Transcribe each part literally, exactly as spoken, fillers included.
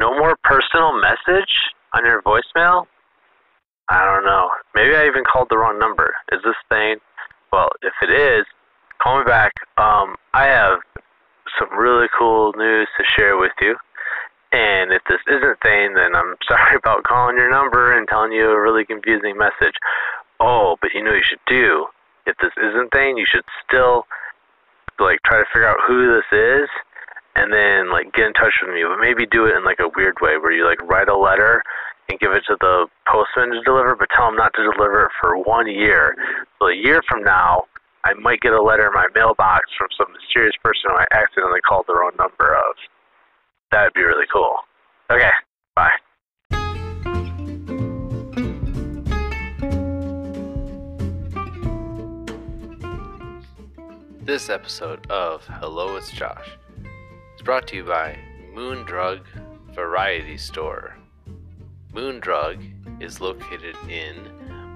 No more personal message on your voicemail? I don't know. Maybe I even called the wrong number. Is this thing? Well, if it is, call me back. Um, I have some really cool news to share with you. And if this isn't thing, then I'm sorry about calling your number and telling you a really confusing message. Oh, but you know what you should do? If this isn't thing, you should still like try to figure out who this is and then like get in touch with me, but maybe do it in like a weird way where you like write a letter and give it to the postman to deliver, but tell him not to deliver it for one year. So a year from now, I might get a letter in my mailbox from some mysterious person who I accidentally called the wrong number of. That'd be really cool. Okay, bye. This episode of Hello, It's Josh is brought to you by Moon Drug Variety Store. Moon Drug is located in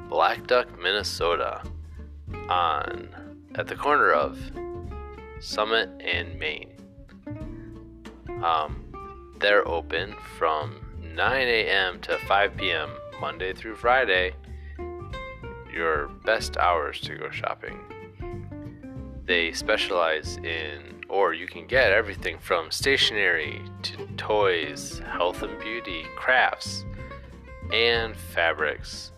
Blackduck, Minnesota, on at the corner of Summit and Main. Um, they're open from nine a.m. to five p.m. Monday through Friday, your best hours to go shopping. They specialize in, or you can get everything from stationery to toys, health and beauty, crafts, and fabrics.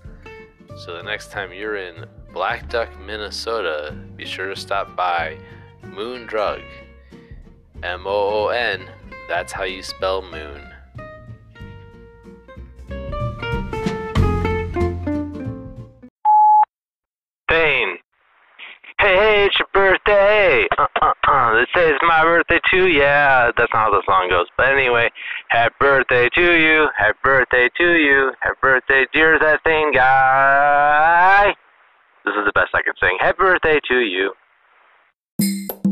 So the next time you're in Blackduck, Minnesota, be sure to stop by Moon Drug. M O O N, that's how you spell moon. This is my birthday too, yeah, that's not how the song goes. But anyway, happy birthday to you, happy birthday to you, happy birthday dear that thing guy. This is the best I can sing. Happy birthday to you.